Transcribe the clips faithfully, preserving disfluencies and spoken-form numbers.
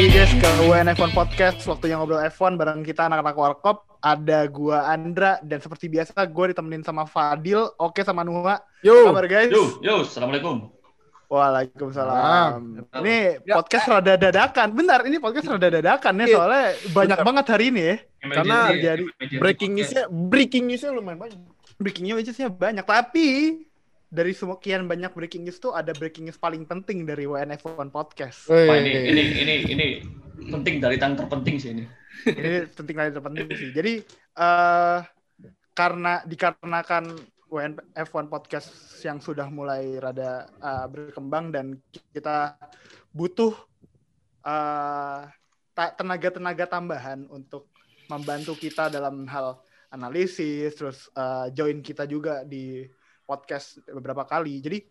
lagi guys ke W N F one Podcast, waktunya ngobrol F satu bareng kita anak-anak warkop. Ada gua Andra, dan seperti biasa gua ditemenin sama Fadil, Oke sama Nuha. Yo, apa kabar guys? Yo, yo, assalamualaikum. Waalaikumsalam. Nah, ini ya, podcast eh. rada dadakan. Benar, ini podcast rada dadakan ya, soalnya It, banyak betul. banget hari ini ya. Emergency, karena jadi breaking news-nya, breaking news-nya lumayan banyak. Breaking news-nya banyak, tapi dari semua kian banyak breaking news tuh ada breaking news paling penting dari W N F one Podcast. Wah, ini, ini ini ini penting dari yang terpenting sih ini. Ini penting dari terpenting sih. Jadi uh, karena dikarenakan W N F one Podcast yang sudah mulai rada uh, berkembang dan kita butuh uh, tenaga-tenaga tambahan untuk membantu kita dalam hal analisis, terus uh, join kita juga di podcast beberapa kali. Jadi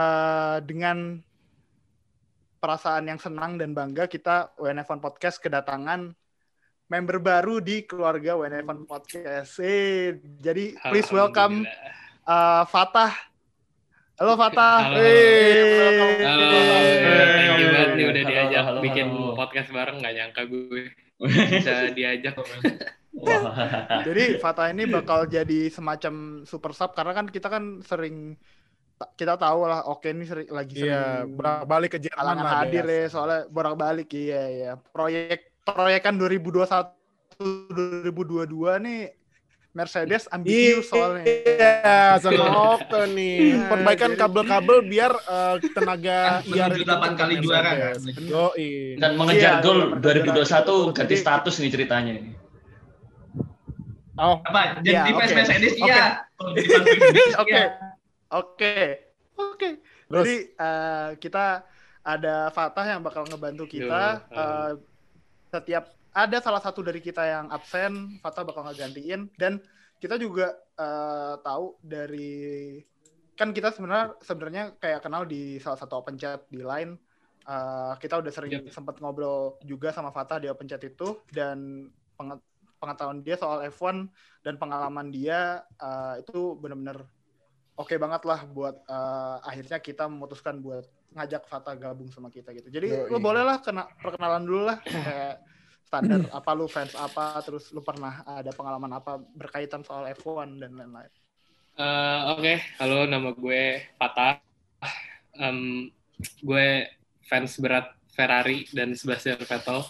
uh, dengan perasaan yang senang dan bangga kita W N F one Podcast kedatangan member baru di keluarga W N F one Podcast. Eh, jadi please welcome uh, Fatah. Halo Fatah. Halo. Halo. Thank you banget nih udah diajak halo, halo, bikin halo. podcast bareng, nggak nyangka gue bisa diajak. Wah. Jadi Fatah ini bakal jadi semacam super sub karena kan kita kan sering kita tahu lah Oke ini sering lagi sering yeah, bolak-balik ke Jerman lah hadir ya, soalnya bolak-balik iya ya. Proyek proyekan dua ribu dua puluh satu dua ribu dua puluh dua nih Mercedes ambisius soalnya. Iya, sama Okto nih. Perbaikan kabel-kabel biar uh, tenaga I R delapan kali juara. Yoi. Dan mengejar gol dua ribu dua puluh satu ganti status nih ceritanya ini. Oh. Apa? Jadi ya, di P S Mercedes okay. iya. Oke. Oke. Oke. Jadi uh, kita ada Fatah yang bakal ngebantu kita. Yo, uh, setiap ada salah satu dari kita yang absen, Fatah bakal ngegantiin. Dan kita juga uh, tahu dari kan kita sebenarnya sebenarnya kayak kenal di salah satu open chat di Line. Uh, kita udah sering yep. sempat ngobrol juga sama Fatah di open chat itu dan penget- pengetahuan dia soal F satu dan pengalaman dia uh, itu benar-benar oke okay banget lah buat uh, akhirnya kita memutuskan buat ngajak Fatah gabung sama kita gitu. Jadi Yoi. lu boleh lah kena perkenalan dulu lah kayak standar apa lu fans apa terus lu pernah ada pengalaman apa berkaitan soal F satu dan lain-lain. Uh, oke, okay. Halo nama gue Fatah. Um, gue fans berat Ferrari dan Sebastian Vettel.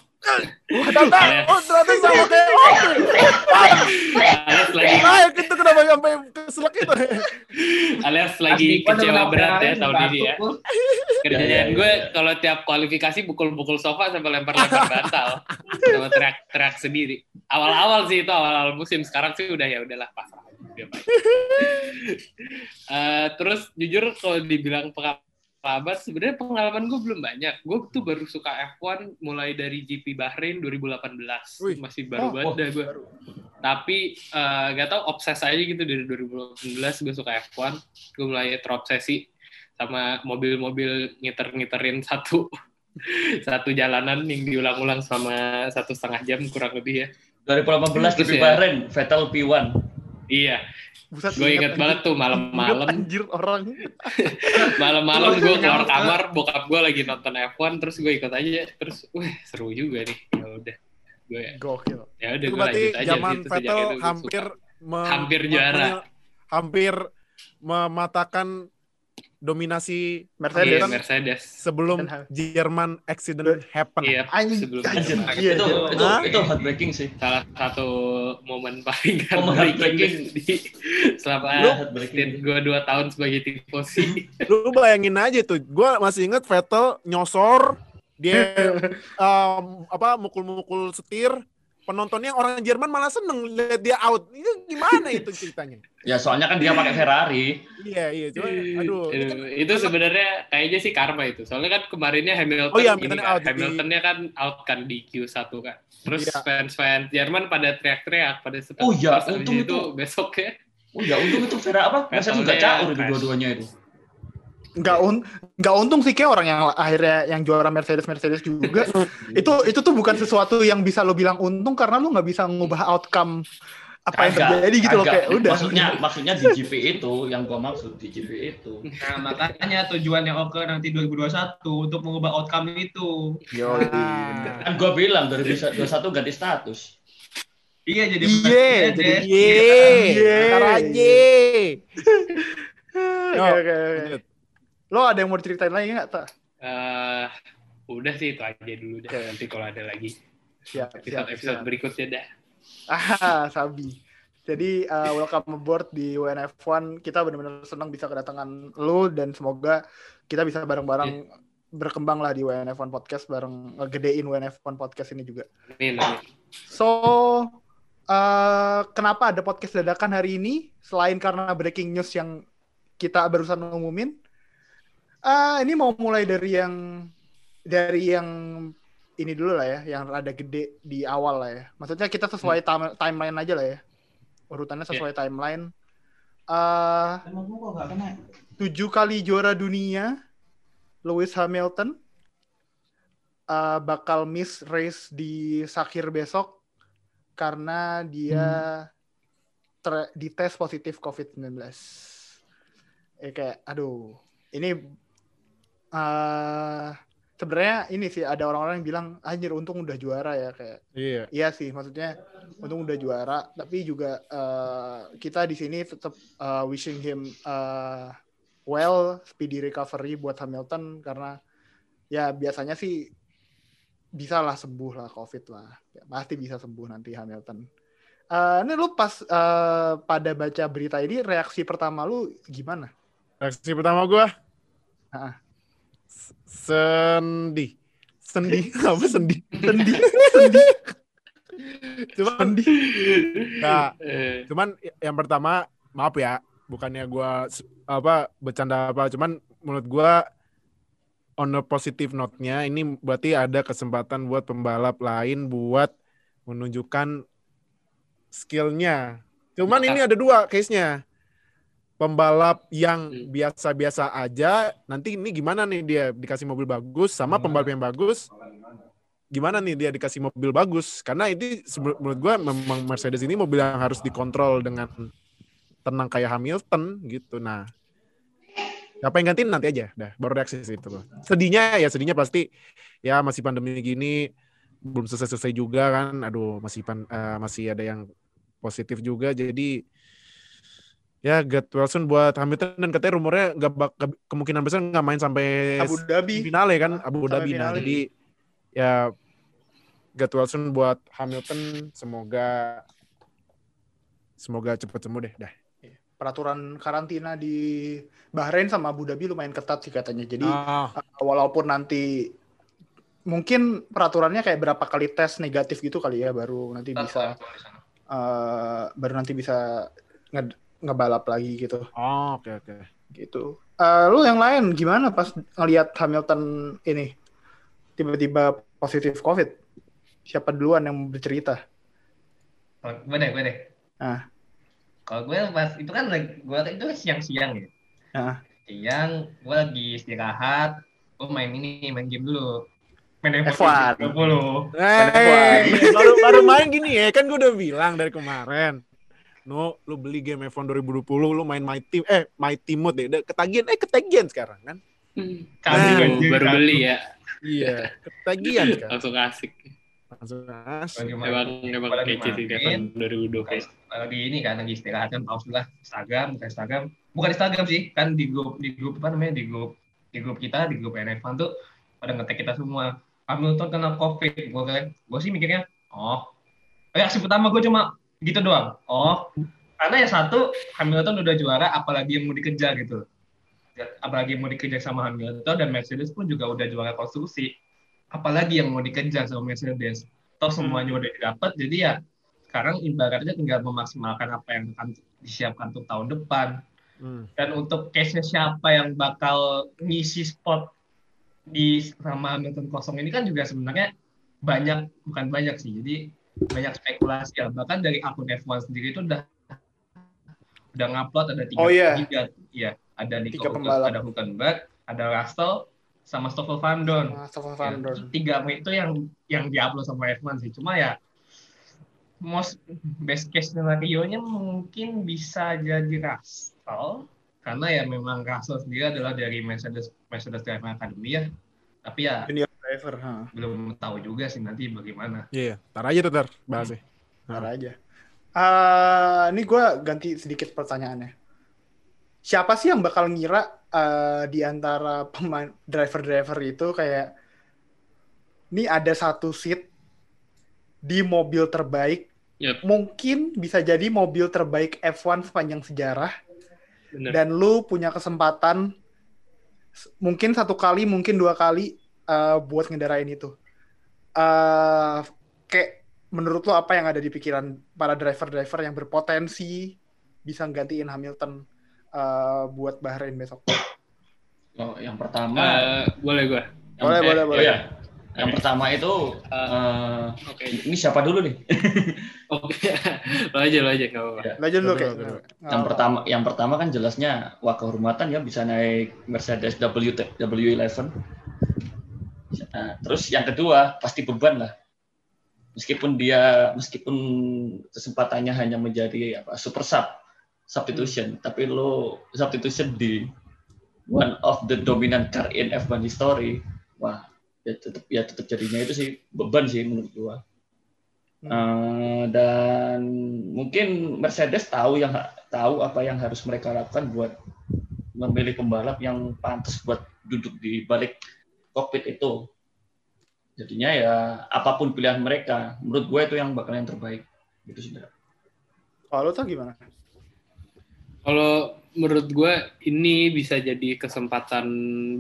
Tantang, oh ternyata sama kayak Oke. Alias itu kenapa sampai keselak itu? Alias lagi kecewa berat ya tahun ini ya. Kerjaan gue kalau tiap kualifikasi pukul-pukul sofa sampai lempar-lempar bantal, sama teriak-teriak sendiri. Awal-awal sih itu awal-awal musim, sekarang sih udah ya udahlah pasrah. Uh, terus jujur kalau dibilang pengalaman Labat, sebenarnya pengalaman gue belum banyak. Gue tuh baru suka F satu mulai dari G P Bahrain dua ribu delapan belas. Wih. Masih baru oh, banget oh, dah gue. Baru. Tapi uh, gak tau, obses aja gitu dari dua ribu delapan belas gue suka F satu. Gue mulai terobsesi sama mobil-mobil ngiter-ngiterin satu satu jalanan yang diulang-ulang selama satu setengah jam kurang lebih ya. dua ribu delapan belas G P ya. Bahrain, Vettel P satu. Iya. Gue inget banget tuh malam-malam anjir orang malam-malam gue keluar kamar bokap gue lagi nonton F satu terus gue ikut aja terus wah seru juga nih ya udah gue gokil ya udah gue lanjut aja zaman gitu, Vettel hampir me- hampir juara me- hampir mematahkan dominasi Mercedes, yeah, Mercedes. sebelum Jerman accident happen. Iya, sebelum accident. Iya, itu itu, itu heartbreaking sih. Salah satu momen paling heartbreaking di selama stint gue dua tahun sebagai tifosi. Lu bayangin aja tuh, gue masih inget Vettel nyosor, dia um, apa mukul-mukul setir. Penontonnya orang Jerman malah seneng lihat dia out. Itu gimana itu ceritanya? Ya soalnya kan dia pakai Ferrari. Iya iya. Cuma, aduh. Itu, kan, itu sebenarnya kayaknya sih karma itu. Soalnya kan kemarinnya Hamilton. Oh iya, ini kan. Hamiltonnya kan out kan di Q satu kan. Terus iya. fans-fans Jerman pada teriak-teriak pada setelah. Oh iya. Untung itu, itu besoknya. Oh iya. Untung itu Ferrari apa? Mercedes juga caur itu dua-duanya itu. Nggak, un, nggak untung sih kayak orang yang akhirnya yang juara Mercedes-Mercedes juga itu itu tuh bukan sesuatu yang bisa lo bilang untung karena lo nggak bisa ngubah outcome apa agak, yang terjadi gitu agak. Loh kayak udah. Maksudnya maksudnya di G P itu yang gua maksud di G P itu. Nah, makanya tujuannya Oke nanti dua ribu dua puluh satu untuk mengubah outcome itu. Yo. Nah. Kan gua bilang dua ribu dua puluh satu ganti status. Iya jadi Iya jadi Iya. Antaranya. Oke oke. Lo ada yang mau diceritain lagi enggak, Ta? Uh, udah sih itu aja dulu deh. Ya. Nanti kalau ada lagi siap, episode siap, episode siap. berikutnya dah. Ah, sabi. Jadi uh, welcome aboard di W N F one. Kita benar-benar senang bisa kedatangan lo dan semoga kita bisa bareng-bareng yeah. berkembang lah di W N F one Podcast bareng ngegedein W N F one Podcast ini juga. Amin, amin. So, uh, kenapa ada podcast dadakan hari ini? Selain karena breaking news yang kita barusan ngumumin. Uh, ini mau mulai dari yang dari yang ini dulu lah ya, yang rada gede di awal lah ya. Maksudnya kita sesuai tam- timeline aja lah ya, urutannya sesuai yeah. timeline. Uh, tujuh kali juara dunia, Lewis Hamilton uh, bakal miss race di Sakhir besok karena dia hmm. ter- dites positif covid sembilan belas. Eh kayak, aduh. Ini uh, sebenarnya ini sih ada orang-orang yang bilang anjir untung udah juara ya kayak yeah. iya sih maksudnya untung udah juara tapi juga uh, kita di sini tetap uh, wishing him uh, well speedy recovery buat Hamilton karena ya biasanya sih bisa lah sembuh lah COVID lah ya, pasti bisa sembuh nanti Hamilton. Uh, ini lu pas uh, pada baca berita ini reaksi pertama lu gimana? Reaksi pertama gue sendi sendi apa sendi sendi sendi cuman sendi nah cuman yang pertama maaf ya bukannya gue apa bercanda apa cuman menurut gue on the positive note-nya ini berarti ada kesempatan buat pembalap lain buat menunjukkan skill-nya cuman nah. ini ada dua case-nya pembalap yang biasa-biasa aja, nanti ini gimana nih dia dikasih mobil bagus, sama pembalap yang bagus, gimana nih dia dikasih mobil bagus. Karena itu menurut gue memang Mercedes ini mobil yang harus dikontrol dengan tenang kayak Hamilton gitu. Nah, siapa yang gantiin nanti aja, dah baru reaksi itu. Sedihnya ya, sedihnya pasti ya masih pandemi gini, belum selesai-selesai juga kan, aduh masih pan, uh, masih ada yang positif juga, jadi ya, God Wilson buat Hamilton dan katanya rumornya nggak bak- kemungkinan besar nggak main sampai Abu Dhabi finale kan Abu Dhabi. Nah, jadi ya God Wilson buat Hamilton semoga semoga cepat sembuh deh. Dah. Peraturan karantina di Bahrain sama Abu Dhabi lumayan ketat sih katanya. Jadi oh. walaupun nanti mungkin peraturannya kayak berapa kali tes negatif gitu kali ya baru nanti bisa uh, baru nanti bisa nge- ngebalap lagi gitu. Oh, oke okay, oke. Okay. Gitu. Uh, lu yang lain gimana pas ngelihat Hamilton ini tiba-tiba positif COVID? Siapa duluan yang bercerita? Oh, gue deh, gue deh. Ah. Kalau gue pas itu kan gue itu siang-siang ya. Ah. Siang, gue lagi istirahat, gue main ini, main game dulu. Main F one. F one. Hey, baru baru main gini ya, kan gue udah bilang dari kemarin. No, lu beli game F one dua ribu dua puluh, lu main My Team, eh My Team mode deh, ketagihan, eh ketagihan sekarang kan? Kami nah, baru beli ya. Iya, ketagihan kan? Langsung asik. Langsung asik. Emang emang kece sih F one dua ribu dua puluh. Lagi ini kan, lagi istirahat kan, pause lah, Instagram, bukan Instagram, bukan Instagram sih, kan di grup, di grup apa namanya, di grup, di grup kita, di grup N F one tuh, pada nge-tag kita semua. Hamilton kena COVID, gue kayak, gue sih mikirnya, oh, reaksi pertama gue cuma gitu doang. Oh, karena ya satu Hamilton udah juara, apalagi yang mau dikejar gitu. Apalagi yang mau dikejar sama Hamilton dan Mercedes pun juga udah juara konstruksi. Apalagi yang mau dikejar sama Mercedes. Toh semuanya udah didapat, jadi ya sekarang ibaratnya tinggal memaksimalkan apa yang akan disiapkan untuk tahun depan. Hmm. Dan untuk case-nya siapa yang bakal ngisi spot di sama Hamilton kosong ini kan juga sebenarnya banyak, bukan banyak sih. Jadi banyak spekulasi ya, bahkan dari akun F one sendiri itu udah udah ngupload ada tiga oh, yeah. tiga ya ada Nico Hulkenberg, ada Hulkenberg, ada Russell sama Stoffel Vandoorne. Nah, Stoffel Vandoorne. Ya, tiga itu yang yang diupload sama F one sih. Cuma ya most best case scenario-nya mungkin bisa jadi Russell, karena ya memang Russell sendiri adalah dari Mercedes Mercedes Driver Academy ya. Tapi ya junior driver, huh? Belum tahu juga sih nanti bagaimana. Iya, yeah, tar aja tuh tar bahasnya. Tar aja. Uh, ini gue ganti sedikit pertanyaannya. Siapa sih yang bakal ngira uh, di antara pemain driver-driver itu kayak ini ada satu seat di mobil terbaik, yep. Mungkin bisa jadi mobil terbaik F satu sepanjang sejarah. Bener. Dan lu punya kesempatan mungkin satu kali, mungkin dua kali uh, buat ngedarain itu. Uh, kayak menurut lo apa yang ada di pikiran para driver-driver yang berpotensi bisa nggantiin Hamilton uh, buat Bahrain besok? Oh, yang pertama uh, boleh gue. Boleh, yang, boleh, eh, boleh. Ya. Yang okay. Pertama itu uh, uh, okay. Ini siapa dulu nih? Oke, lo aja, lo aja nggak apa-apa. Lo aja dulu kayak. Yang pertama, yang pertama kan jelasnya wah kehormatan ya bisa naik Mercedes W W eleven. Nah, terus yang kedua pasti beban lah. Meskipun dia, meskipun kesempatannya hanya menjadi apa super sub substitution, hmm. tapi lo substitution di one of the dominant car in F one history, wah. Ya tetap, ya tetap jadinya itu sih beban sih menurut gua. Hmm. Uh, dan mungkin Mercedes tahu yang tahu apa yang harus mereka lakukan buat memilih pembalap yang pantas buat duduk di balik kokpit itu. Jadinya ya apapun pilihan mereka, menurut gua itu yang bakal yang terbaik. Gitu sih. Kalau tuh gimana? Kalau menurut gue ini bisa jadi kesempatan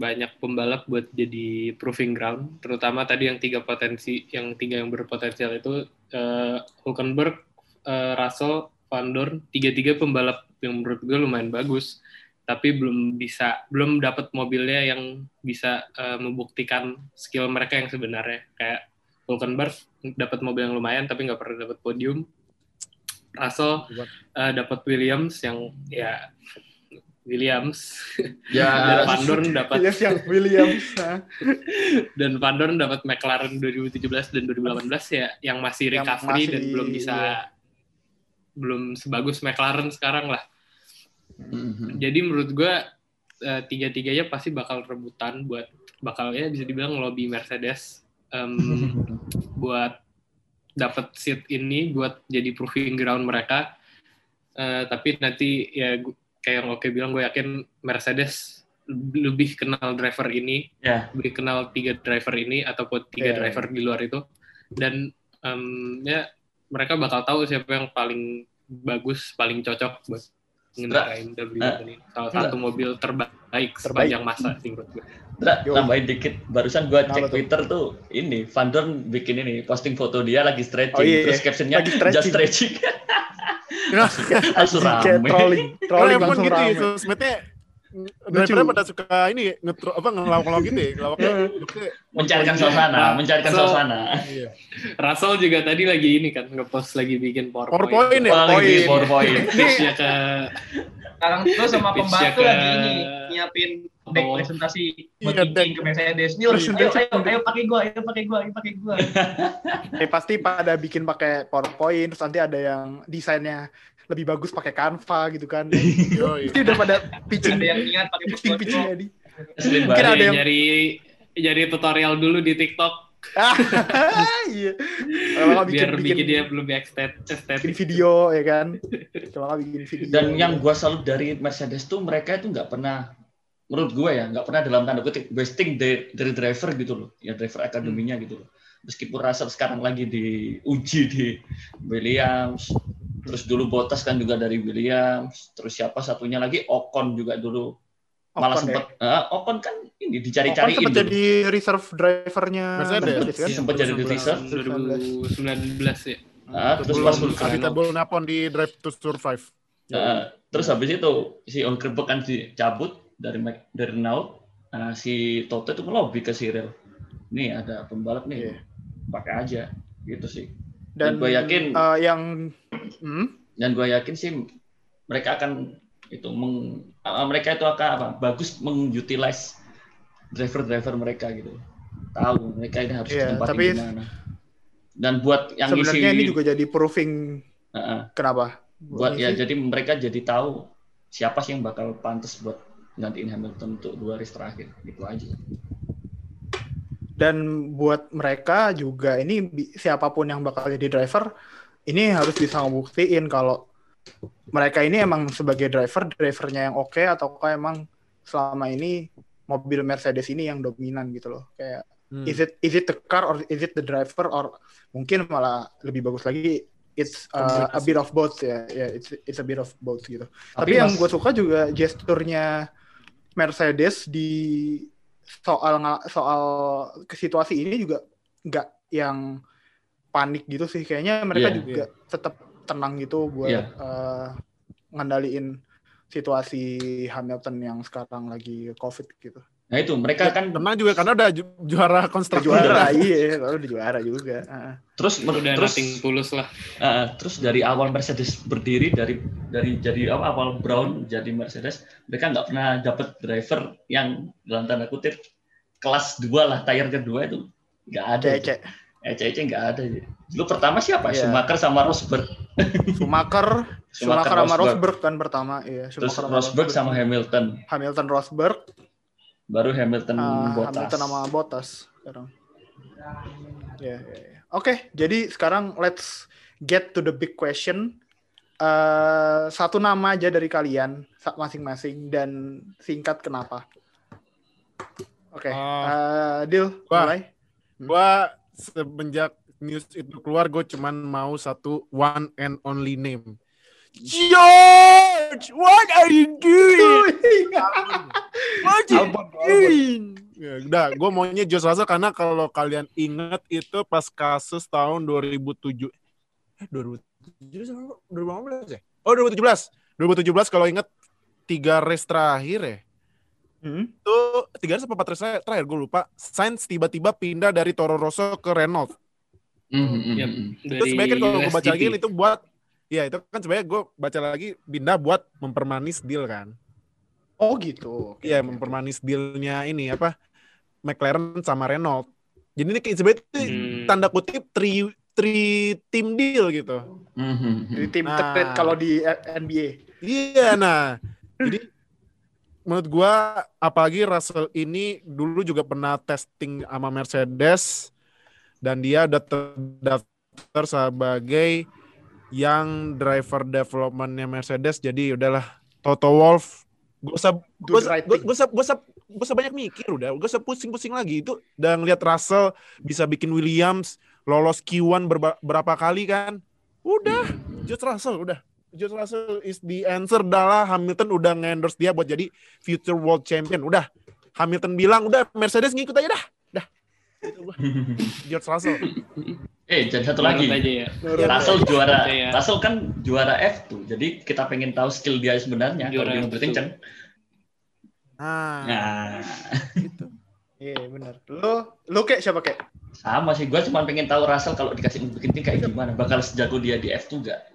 banyak pembalap buat jadi proving ground, terutama tadi yang tiga potensi, yang tiga yang berpotensial itu uh, Hulkenberg, uh, Russell, Vandoorne, tiga-tiga pembalap yang menurut gue lumayan bagus, tapi belum bisa, belum dapat mobilnya yang bisa uh, membuktikan skill mereka yang sebenarnya. Kayak Hulkenberg dapat mobil yang lumayan tapi nggak pernah dapat podium. Russell uh, dapat Williams yang ya Williams ya, dan Vandoorne dapat Williams dan Vandoorne dapat McLaren dua ribu tujuh belas dan dua ribu delapan belas ya yang masih recovery yang masih, dan belum bisa ya. Belum sebagus McLaren sekarang lah. Mm-hmm. Jadi menurut gue uh, tiga-tiganya pasti bakal rebutan buat bakal ya bisa dibilang lobby Mercedes um, buat dapat seat ini buat jadi proving ground mereka, uh, tapi nanti ya gua, kayak yang Oke bilang, gue yakin Mercedes lebih kenal driver ini, yeah. Lebih kenal tiga driver ini ataupun tiga yeah. driver di luar itu, dan um, ya mereka bakal tahu siapa yang paling bagus, paling cocok buat ngendarain W W ini. Salah satu mobil terbaik sepanjang masa sih menurut gue. Dra, tambahin dikit. Barusan gue cek Twitter tuh ini Vandoorne bikin ini posting foto dia lagi stretching, oh, iya, iya. Terus captionnya just stretching. Langsung rame. Trolling, trolling langsung gitu, rame. Sosmednya drivernya pada suka ini ngetro apa ngelawak-lawak gitu ya, mencarikan suasana, mencarikan suasana. Russell juga tadi lagi ini kan ngepost lagi bikin PowerPoint. PowerPoint ya, PowerPoint. PowerPoint. Pitch-nya ke sekarang tuh sama pembantu lagi ini nyiapin deck presentasi buat ke Mercedes. Ini ayo pakai gua, ayo pakai gua, ayo pakai gua. Eh pasti pada bikin pakai PowerPoint, terus nanti ada yang desainnya lebih bagus pakai Canva gitu kan. Itu udah pada pitching. Ada yang niat pakai pitching-pitching tadi. Mungkin ada yang nyari nyari tutorial dulu di TikTok. Iya. Kalau bikin bikin dia belum estetik. Bikin video ya kan. Kalau bikin video. Dan yang gua salut dari Mercedes tuh mereka itu enggak pernah menurut gue ya enggak pernah dalam tanda kutip wasting dari driver gitu loh. Ya driver akademinya gitu loh. Meskipun Russell sekarang lagi diuji di Williams. Terus dulu Bottas kan juga dari Williams, terus siapa satunya lagi Ocon juga dulu malah sempat ya? uh, Ocon kan ini dicari-cariin. Ocon sempat jadi reserve drivernya Mercedes kan? Sempat jadi reserve dua ribu sembilan belas ya. Nah, terus pas Hulkenberg napon di Drive to Survive. Nah, terus habis itu si Hulkenberg kan dicabut dari dari Renault. Nah, si Toto itu ngelobi ke Cyril. Nih ada pembalap nih. Yeah. Pakai aja gitu sih. Dan, dan gue yakin uh, yang hmm? dan gue yakin sih mereka akan itu meng, mereka itu akan apa bagus mengutilize driver-driver mereka gitu, tahu mereka ini harus yeah, tempatnya gimana. Dan buat yang sebenarnya isi, ini juga jadi proving uh-uh. kenapa? Buat, buat ya jadi mereka jadi tahu siapa sih yang bakal pantas buat gantiin Hamilton untuk dua race terakhir, gitu aja. Dan buat mereka juga ini siapapun yang bakal jadi driver ini harus bisa ngebuktiin kalau mereka ini emang sebagai driver, drivernya yang oke, okay, ataukah emang selama ini mobil Mercedes ini yang dominan gitu loh. Kayak hmm. is it is it the car or is it the driver, or mungkin malah lebih bagus lagi it's uh, a bit of both ya. Yeah. Yeah, it's it's a bit of both gitu. Tapi, Tapi yang mas... gue suka juga gesturnya Mercedes di soal soal situasi ini juga nggak yang panik gitu sih, kayaknya mereka yeah, juga yeah. tetap tenang gitu buat yeah. uh, ngendaliin situasi Hamilton yang sekarang lagi COVID gitu. Nah itu mereka ya, kan tenang juga karena udah ju- juara konstruktor. Juara, iya, lalu juara juga. Uh. Terus menurut terus tulus lah. Uh, terus dari awal Mercedes berdiri dari dari jadi apa awal Brown jadi Mercedes, mereka nggak pernah dapat driver yang dalam tanda kutip kelas dua lah, tier kedua itu nggak ada. Ece ece nggak ada. Lu pertama siapa? Yeah. Schumacher sama Rosberg. Schumacher, Schumacher sama Rosberg kan pertama, iya. Terus sama Rosberg sama Hamilton. Hamilton Rosberg. Baru Hamilton uh, Bottas. Hamilton sama Bottas sekarang. Ya, yeah, yeah, yeah. Oke, okay, jadi sekarang let's get to the big question. Uh, satu nama aja dari kalian masing-masing dan singkat kenapa? Oke, okay. uh, Dil, gua, mulai. Gua semenjak news itu keluar, gue cuman mau satu one and only name. George, what are you doing? What are you doing? Ya, udah, gue maunya George Russell karena kalau kalian ingat itu pas kasus tahun dua ribu tujuh. Eh, dua ribu tujuh belas ya? Oh, dua ribu tujuh belas. dua ribu tujuh belas kalau ingat tiga race terakhir ya. Hmm? Itu tiga race atau empat race terakhir, gue lupa. Sainz tiba-tiba pindah dari Toro Rosso ke Renault. Mm-hmm. Ya, itu sebenarnya kalau gue baca lagi itu buat ya itu kan sebenarnya gue baca lagi pindah buat mempermanis deal kan. Oh gitu. Iya, okay, okay. Mempermanis dealnya ini apa McLaren sama Renault. Jadi ini sebenarnya hmm. tanda kutip tri tri team deal gitu. Mm-hmm. Tri team nah, trade kalau di N B A. Iya nah. Jadi menurut gue apalagi Russell ini dulu juga pernah testing sama Mercedes. Dan dia udah terdaftar sebagai yang driver development-nya Mercedes. Jadi udahlah, Toto Wolff, gue usah gue sebanyak mikir udah, gue usah pusing-pusing lagi. Itu udah ngeliat Russell bisa bikin Williams lolos Q satu berba- berapa kali kan. Udah, George Russell udah. George Russell is the answer, udahlah Hamilton udah nge-endorse dia buat jadi future world champion. Udah, Hamilton bilang udah Mercedes ngikut aja dah. George Russell. Eh, jadi satu lagi. Ya. Russell juara. Russell kan juara F two. Jadi kita pengen tahu skill dia sebenarnya kalau dia berkencang. Ah. Nah, gitu. Iya, yeah, benar. Lu lu kayak siapa kayak? Sama sih, gua cuma pengen tahu Russell kalau dikasih berkencang kayak gimana, bakal sejago dia di F two enggak?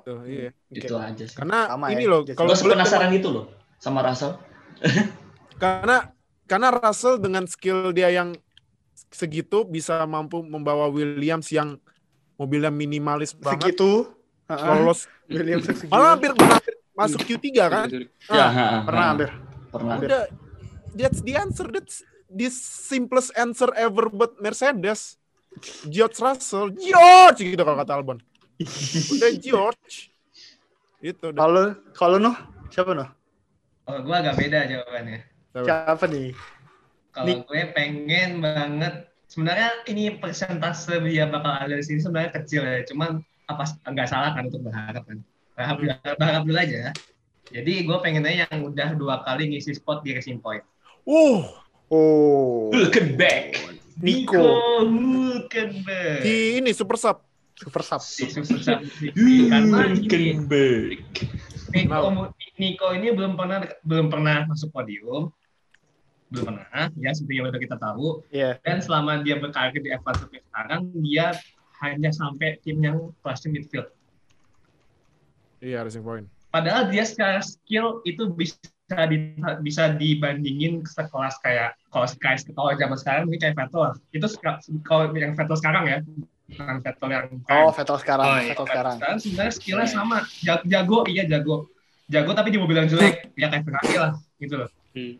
Tuh, iya. Itu okay. aja sih. Karena sama ini ya. Loh, kalau penasaran itu loh sama Russell. Karena Karena Russell dengan skill dia yang segitu bisa mampu membawa Williams yang mobilnya minimalis banget. Segitu. Lolos. Williams segitu. Malah hampir, hampir masuk Q tiga kan? Ya, ah, pernah hampir. Pernah hampir. That's the answer. That's the simplest answer ever but Mercedes. George Russell. George! Gitu kalau kata Albon. Udah George. Itu. Kalau kalau noh? Siapa noh? Oh, gue agak beda jawabannya. Siapa nih? Kalau gue pengen banget, sebenarnya ini persentase dia bakal ada di sini sebenarnya kecil ya, cuman apa nggak salah kan untuk berharap kan, berharap, berharap dulu aja. Jadi gue pengennya yang udah dua kali ngisi spot di Racing Point. Uh, oh, Hulkenberg, Nico, Hulkenberg. Di ini Super Sub, Super Sub, di Super Sub. Hulkenberg. Nico, Nico ini belum pernah belum pernah masuk podium. Belum pernah, ya seperti yang sudah kita tahu. Yeah. Dan selama dia berkarir di F satu sampai sekarang, dia hanya sampai tim yang kelas midfield. Iya, yeah, Racing Point. Padahal dia secara skill itu bisa bisa di, bisa dibandingin sekelas kayak kalau kalau zaman sekarang mungkin kayak Vettel itu kalau yang Vettel sekarang ya bukan Vettel yang oh Vettel sekarang oh, Vettel sekarang sekarang sebenarnya skillnya sama jago iya jago jago tapi di mobil yang jelek ya kayak Ferrari lah gitu loh. Hmm.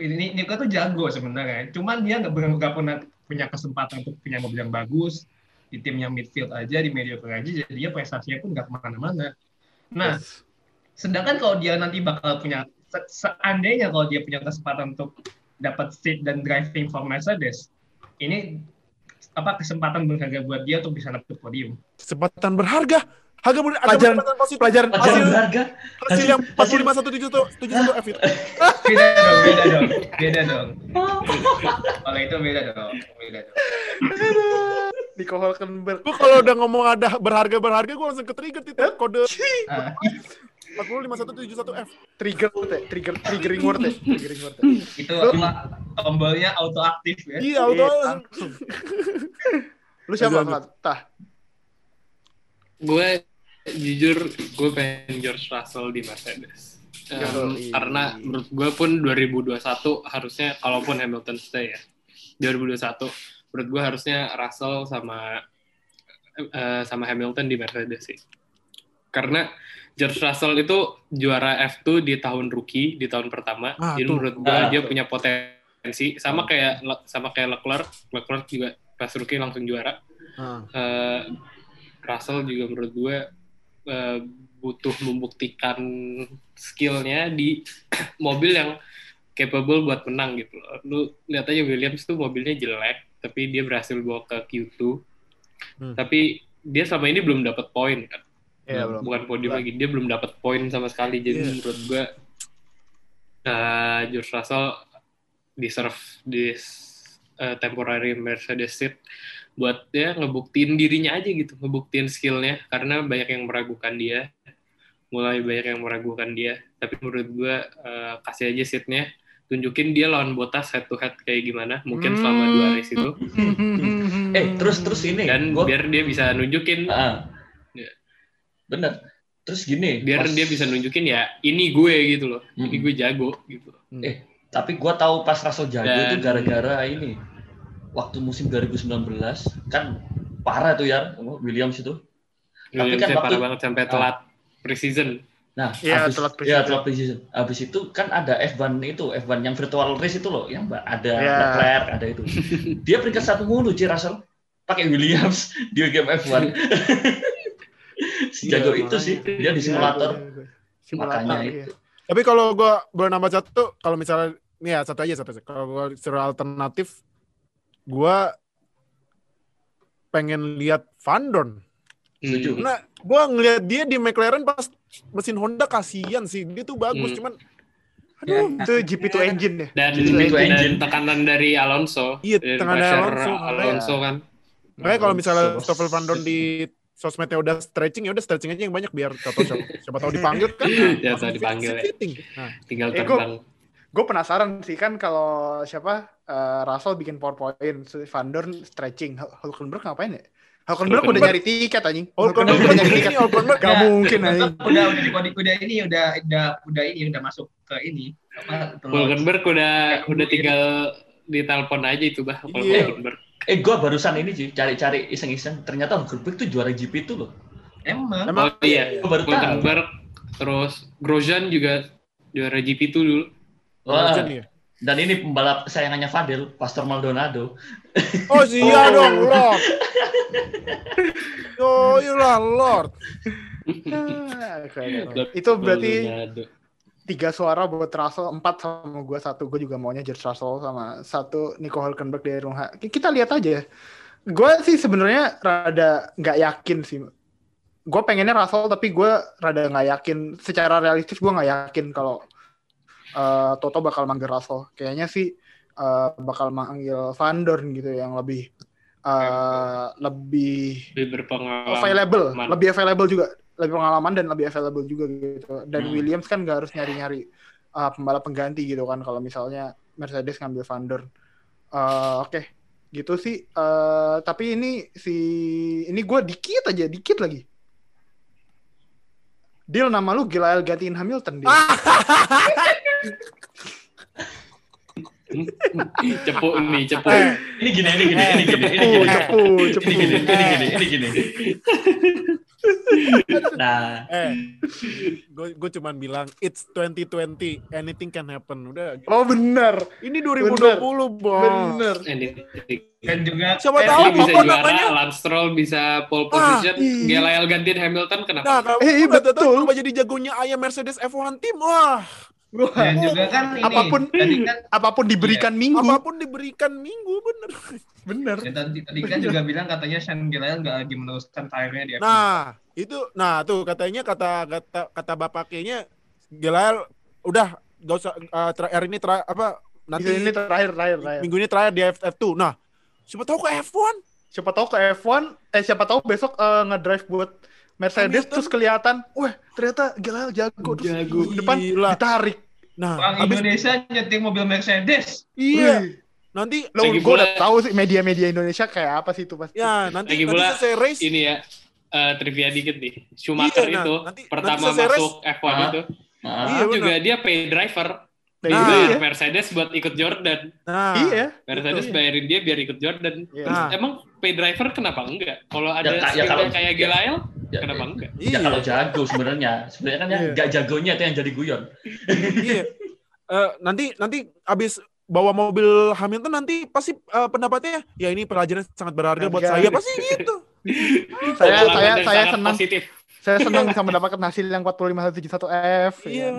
Ini Nico tuh jago sebenarnya, cuman dia nggak nggak pernah punya kesempatan untuk punya mobil yang bagus di tim yang midfield aja di mediocre aja, jadinya prestasinya pun nggak kemana-mana. Nah, yes. Sedangkan kalau dia nanti bakal punya seandainya kalau dia punya kesempatan untuk dapat seat dan driving for Mercedes, ini apa kesempatan berharga buat dia untuk bisa dapat podium. Kesempatan berharga. Harga mudah pelajaran pasti pelajaran hasil harga hasil yang empat lima satu tujuh satu F itu. Beda dong, beda dong. Beda dong. Kalau itu beda dong, beda dong. Nico Hulkenberg. Gua kalau udah ngomong ada berharga-berharga gua langsung ke-trigger itu kode. empat lima satu tujuh satu F. Trigger teh, trigger triggering word teh, triggering word teh. Itu tombolnya auto aktif ya. Iya, auto langsung. Lu siapa Fatah? Gue jujur gue pengen George Russell di Mercedes um, karena menurut gue pun dua ribu dua puluh satu harusnya kalaupun Hamilton stay ya dua ribu dua puluh satu menurut gue harusnya Russell sama uh, sama Hamilton di Mercedes sih karena George Russell itu juara F dua di tahun rookie di tahun pertama ah, jadi menurut gue ah, dia tuh. punya potensi sama kayak sama kayak Leclerc Leclerc juga pas rookie langsung juara ah. uh, Russell juga menurut gue uh, butuh membuktikan skillnya di mobil yang capable buat menang gitu loh. Lu lihat aja Williams tuh mobilnya jelek, tapi dia berhasil bawa ke Q two. Hmm. Tapi dia selama ini belum dapat poin kan. Yeah, belum. Bukan podium lagi, dia belum dapat poin sama sekali. Jadi yeah. menurut gue uh, George Russell deserve this uh, temporary Mercedes seat. Buat ya ngebuktiin dirinya aja gitu, ngebuktiin skillnya karena banyak yang meragukan dia, mulai banyak yang meragukan dia. Tapi menurut gue uh, kasih aja seatnya, tunjukin dia lawan Bottas head to head kayak gimana, mungkin selama dua race itu. Eh terus terus ini dan gua... biar dia bisa nunjukin. Uh-huh. Ya. Bener. Terus gini, biar pas... dia bisa nunjukin ya ini gue gitu loh, mm-hmm. ini gue jago gitu. Eh tapi gue tahu pas Russell jago dan... itu gara-gara ini. Waktu musim dua ribu sembilan belas kan parah tuh ya Williams itu. Williams tapi kan waktu, parah banget sampai telat uh, pre-season. Nah, ya, abis, telat pre-season. Ya, telat pre-season. Abis itu kan ada F one itu, F one yang virtual race itu loh, yang ada ya. Leclerc, ada itu. Dia peringkat satu mulu sih Russell. Pakai Williams di game F one. Sejago ya, itu sih dia di simulator. Ya, simulator makanya ya. Itu. Tapi kalau gue boleh nambah satu, kalau misalnya nih ya satu aja satu. Kalau gue secara alternatif gue pengen lihat Vandoorne. Hmm. Nah, gue ngelihat dia di McLaren pas mesin Honda kasian sih, dia tuh bagus hmm. cuman, aduh ya. Itu G P dua engine deh. Dan G P dua engine tekanan dari Alonso. Iya, tekanan dari Alonso, Alonso kan. Makanya kalau misalnya Stoffel Vandoorne di sosmednya udah stretching, ya udah stretching aja yang banyak biar siapa siapa tahu dipanggil kan. Ya, tahu dipanggil. Ya. Nah, tinggal terbang. Gue penasaran sih kan kalau siapa uh, Russell bikin PowerPoint, Vandoorne stretching, Hulkenberg ngapain ya? Hulkenberg udah nyari tiket anjing. Hulkenberg udah nyari tiket. Hulkenberg nggak mungkin anjing. Udah udah udah, udah ini udah udah udah ini udah masuk ke ini. Hulkenberg udah udah tinggal ditelepon aja itu bah. Hulkenberg. Eh gue barusan ini sih cari-cari iseng-iseng. Ternyata Hulkenberg tuh juara G P itu loh. Emang. Oh iya. Hulkenberg terus Grosjean juga juara G P itu dulu. Wah, wow. Dan ini pembalap kesayangannya Fadil, Pastor Maldonado. Oh iya oh. dong, Lord. Oh iya Lord. Nah, itu berarti tiga suara buat Russell, empat sama gue, satu gue juga maunya George Russell sama satu Nico Hulkenberg dari Nuha. Kita lihat aja. Gue sih sebenarnya rada nggak yakin sih. Gue pengennya Russell tapi gue rada nggak yakin. Secara realistis gue nggak yakin kalau Uh, Toto bakal manggil Russell. Kayaknya sih uh, bakal manggil Vandoorne gitu yang lebih uh, lebih, lebih berpengalaman, available, lebih available juga, lebih pengalaman dan lebih available juga gitu. Dan hmm. Williams kan nggak harus nyari-nyari uh, pembalap pengganti gitu kan kalau misalnya Mercedes ngambil Vandoorne. Uh, Oke, okay. gitu sih. Uh, tapi ini si ini gue dikit aja, dikit lagi. Deal nama lu Gilael gantiin Hamilton dia. Cepu nih, cepu. Ini gini, ini gini, ini gini, ini gini, cepu, cepu, ini gini, ini gini, ini gini. Nah, eh, gue gue cuman bilang it's twenty twenty, anything can happen. Udah. Oh benar. Ini dua ribu dua puluh, Bos. Benar. Kan juga siapa tahu Pokok namanya Lance Stroll bisa pole position, Gilael gantiin Hamilton kenapa? Eh, betul. Kenapa jadi jagonya ayam Mercedes F satu tim? Wah. Dan juga kan ini, apapun kan, apapun diberikan iya. minggu apapun diberikan minggu bener bener ya, tadi, tadi kan bener. Juga bilang katanya Sean Gilael nggak lagi meneruskan karirnya di F dua. Nah itu nah tuh katanya kata kata kata bapaknya Gilael udah gak usah uh, terakhir ini terakhir apa nanti ini terakhir terakhir minggu ini terakhir di F dua. Nah siapa tahu ke F satu siapa tahu ke F satu eh siapa tahu besok uh, ngedrive buat Mercedes Hamilton. Terus kelihatan, wah ternyata Gilael jago, terus jago. Depan ditarik. Nah, Bang abis... Indonesia nyetir mobil Mercedes. Iya. Wih. Nanti lo gue pula... udah tahu sih media-media Indonesia kayak apa sih itu pasti. Ya, nanti lagi nanti selesai race ini ya. Uh, trivia dikit nih. Schumacher iya, nah, itu nanti, pertama nanti masuk F satu nah. itu. Nah, nah, iya, juga benar. Dia pay driver. Nah, iya. Mercedes buat ikut Jordan. Nah, iya. Mercedes betul, bayarin iya. dia biar ikut Jordan. Iya. Terus, nah. emang pay driver kenapa enggak? Kalau ada ya, ya, kalau, kayak Gilael, ya, kenapa enggak? Ya, ya kalau jago sebenarnya, sebenarnya kan ya enggak iya. jagonya itu yang jadi guyon. Iya. Uh, nanti nanti abis bawa mobil Hamilton nanti pasti uh, pendapatnya ya ini pelajaran sangat berharga buat saya pasti gitu. saya saya saya senang positif. Saya senang bisa mendapatkan hasil yang empat lima satu tujuh satu F. Iya.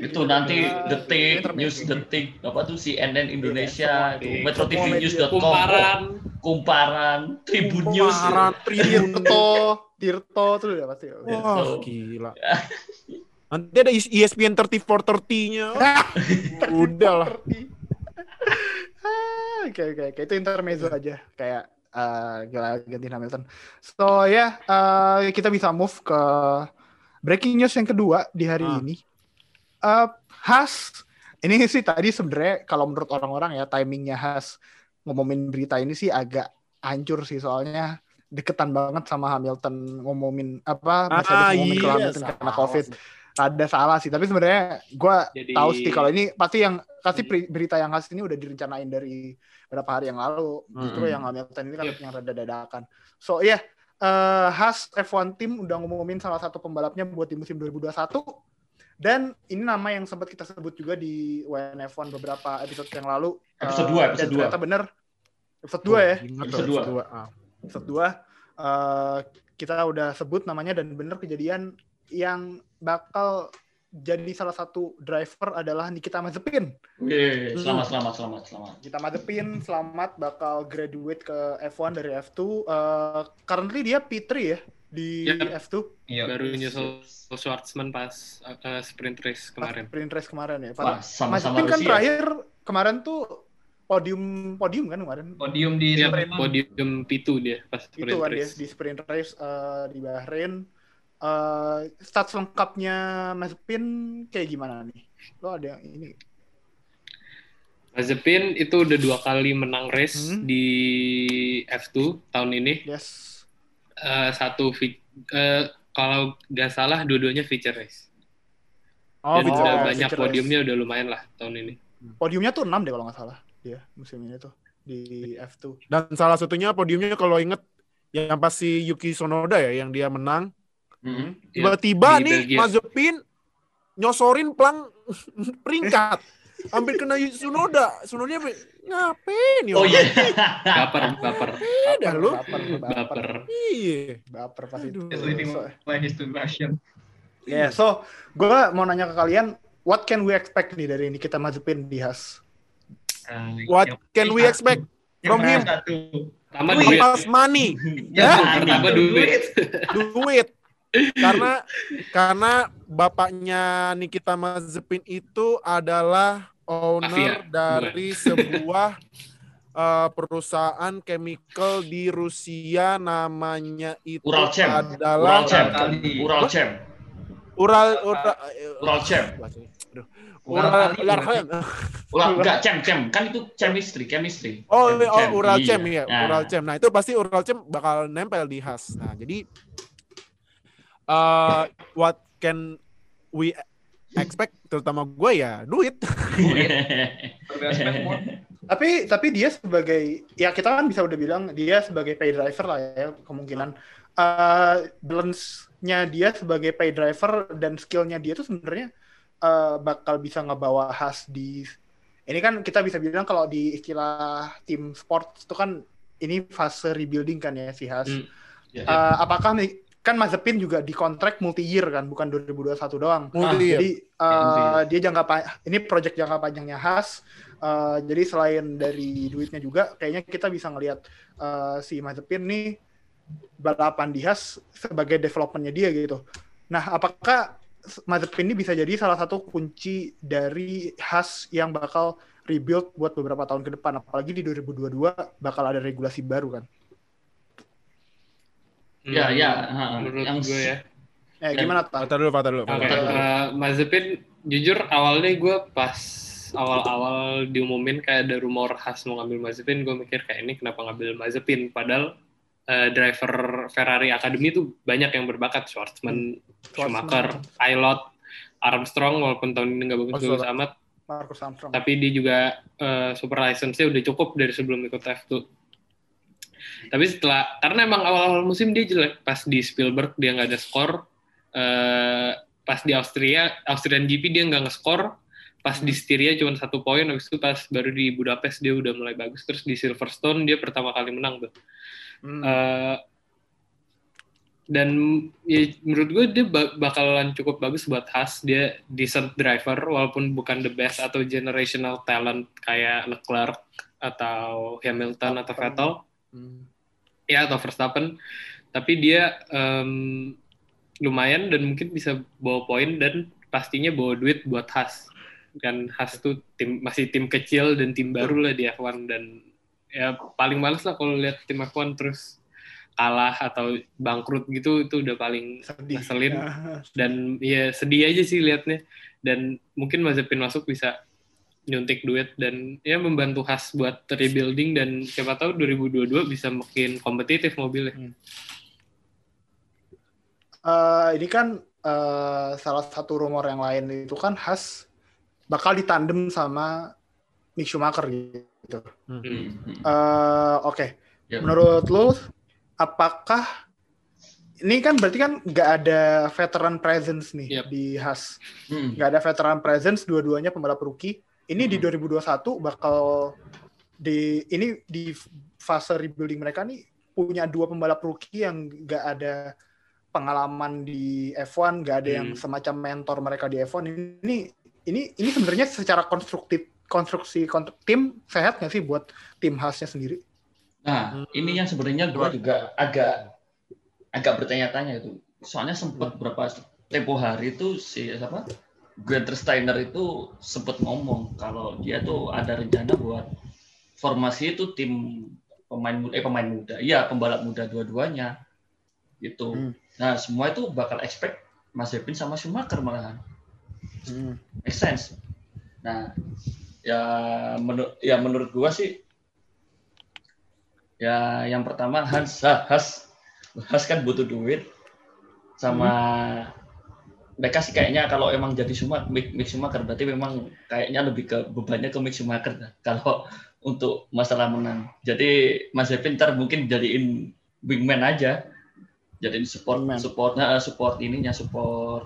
Itu nanti detik news detik apa tuh C N N Indonesia Metro T V News dot com kumparan kumparan Tribun News Tirto Tirto itu udah pasti. Wah gila. Nanti ada E S P N tiga puluh empat tiga puluh-nya. Udah lah. Oke oke oke itu intermezzo aja kayak Gilael gantiin Hamilton. So ya kita bisa move ke breaking news yang kedua di hari ini. Uh, Haas, ini sih tadi sebenarnya kalau menurut orang-orang ya timingnya Haas ngomongin berita ini sih agak hancur sih soalnya deketan banget sama Hamilton ngomongin apa Mercedes ah, ngomongin iya, ke Hamilton salah. Karena COVID ada salah sih tapi sebenarnya gue jadi... tahu sih kalau ini pasti yang pasti berita yang Haas ini udah direncanain dari beberapa hari yang lalu justru mm-hmm. yang Hamilton ini kan yeah. yang rada dadakan so ya yeah, uh, Haas F satu tim udah ngomongin salah satu pembalapnya buat di musim dua ribu dua puluh satu. Dan ini nama yang sempat kita sebut juga di W N F one beberapa episode yang lalu. Episode dua, uh, episode dua. Ternyata benar. Episode dua oh, ya. Episode dua. Episode dua. Ah. Episode dua uh, kita udah sebut namanya dan benar kejadian yang bakal jadi salah satu driver adalah Nikita Mazepin. Oke, selamat, selamat, selamat, selamat. Nikita Mazepin selamat bakal graduate ke F satu dari F dua. Uh, currently dia P tiga ya. Di yep. F dua yep. baru nyusul Schwarzman pas uh, sprint race kemarin. Pas sprint race kemarin ya. Wah, sama-sama Rusia. Kan terakhir kemarin tuh podium podium kan kemarin. Podium di yep, podium P dua dia pas sprint itu kan race. Dia, di sprint race uh, di Bahrain. Uh, stats lengkapnya Mazepin kayak gimana nih? Lo ada yang ini? Mazepin itu udah dua kali menang race hmm? di F dua tahun ini. Yes. Uh, satu uh, kalau nggak salah dua-duanya feature race. Oh, dan udah oh, banyak podiumnya race. Udah lumayan lah tahun ini. Podiumnya tuh enam deh kalau nggak salah dia musim ini tuh di F dua. Dan salah satunya podiumnya kalau inget yang pasti Yuki Tsunoda ya yang dia menang. Mm-hmm. Tiba-tiba yeah. nih Mazepin nyosorin pelang peringkat. Hampir kena Tsunoda. Tsunoda ngapain ya? Oh iya. Baper, baper. Udah lu. Baper. Iya. Baper pas itu. Yeah, so gue mau nanya ke kalian, what can we expect nih dari Nikita Mazepin di Haas? What can we expect from him? Pertama duit. Money. Ya, pertama duit. Duit. Karena karena bapaknya Nikita Mazepin itu adalah owner Afia. Dari sebuah uh, perusahaan chemical di Rusia namanya itu Uralchem. Adalah Uralchem. Uralchem. Ural Ural Uralchem. Uralchem. Ural enggak chem chem kan itu chemistry chemistry. Oh, chem, oh Uralchem iya. ya, Uralchem. Nah, itu pasti Uralchem bakal nempel di Haas. Nah, jadi uh, what can we expect, terutama gue ya, duit. tapi tapi dia sebagai, ya kita kan bisa udah bilang dia sebagai pay driver lah ya, kemungkinan uh, balance-nya dia sebagai pay driver dan skill-nya dia tuh sebenarnya uh, bakal bisa ngebawa Haas di, ini kan kita bisa bilang kalau di istilah tim sport itu kan ini fase rebuilding kan ya si Haas. Mm. Yeah, yeah. Uh, apakah kan Mazepin juga dikontrak multi year kan, bukan dua ribu dua puluh satu doang. Ah, jadi uh, dia jangka pa- ini proyek jangka panjangnya Haas. Uh, jadi selain dari duitnya juga, kayaknya kita bisa ngelihat uh, si Mazepin nih balapan di Haas sebagai developmentnya dia gitu. Nah, apakah Mazepin ini bisa jadi salah satu kunci dari Haas yang bakal rebuild buat beberapa tahun ke depan? Apalagi di dua ribu dua puluh dua bakal ada regulasi baru kan? Ya, hmm. ya. Ha, menurut yang gue ya. Eh, gimana? Patah dulu, patah dulu. Okay. Uh, Mazepin, jujur awalnya gue pas awal-awal diumumin kayak ada rumor Haas mau ngambil Mazepin, gue mikir kayak ini kenapa ngambil Mazepin? Padahal uh, driver Ferrari Academy itu banyak yang berbakat. Schwarzman, Schumacher, Ilot, Armstrong, walaupun tahun ini nggak bagus-bagus oh, amat. Marcus Armstrong. Tapi dia juga uh, super license-nya udah cukup dari sebelum ikut F dua. Tapi setelah, karena emang awal-awal musim dia jelek, pas di Spielberg dia nggak ada skor, uh, pas di Austria, Austrian G P dia nggak nge-skor, pas di Styria cuma satu poin, habis itu pas baru di Budapest dia udah mulai bagus, terus di Silverstone dia pertama kali menang tuh. Hmm. Uh, dan ya, menurut gue dia bakalan cukup bagus buat Haas, dia decent driver, walaupun bukan the best atau generational talent kayak Leclerc atau Hamilton atau Vettel, Hmm. ya atau Verstappen, tapi dia um, lumayan dan mungkin bisa bawa poin dan pastinya bawa duit buat Haas. Dan Haas tuh tim, masih tim kecil dan tim baru lah di F satu, dan ya paling males lah kalau lihat tim F satu terus kalah atau bangkrut gitu, itu udah paling sedih. Ngeselin dan ya sedih aja sih liatnya. Dan mungkin Mazepin masuk bisa nyuntik duit dan ya membantu Haas buat rebuilding, dan siapa tahu dua ribu dua puluh dua bisa makin kompetitif mobilnya. Hmm. Uh, ini kan uh, salah satu rumor yang lain itu kan Haas bakal ditandem sama Mick Schumacher gitu. Hmm. Uh, Oke, okay. yeah. Menurut lo apakah ini kan berarti kan nggak ada veteran presence nih yep. di Haas, nggak hmm. ada veteran presence, dua-duanya pembalap rookie. Ini di dua ribu dua puluh satu bakal di ini di fase rebuilding mereka nih punya dua pembalap rookie yang nggak ada pengalaman di F satu, nggak ada hmm. yang semacam mentor mereka di F satu. Ini ini ini sebenarnya secara konstruktif konstruksi kontru, tim sehat nggak sih buat tim Haasnya sendiri? Nah, hmm. ini yang sebenarnya gue juga agak agak bertanya-tanya itu. Soalnya sempat berapa tempo hari itu si siapa? Gunther Steiner itu sempat ngomong kalau dia tuh ada rencana buat formasi itu tim pemain muda, eh pemain muda, iya pembalap muda dua-duanya gitu. Hmm. Nah semua itu bakal expect Mazepin sama Schumacher malahan. Hmm. Make sense. Nah ya menurut ya menurut gua sih ya yang pertama Hans Haas Haas kan butuh duit sama hmm. mereka sih kayaknya kalau emang jadi Schumacher, Mick Schumacher berarti memang kayaknya lebih ke bebannya ke Mick Schumacher kan? Kalau untuk masalah menang. Jadi Mazepin ntar mungkin jadiin wingman aja, jadiin support, supportnya, support ininya, support,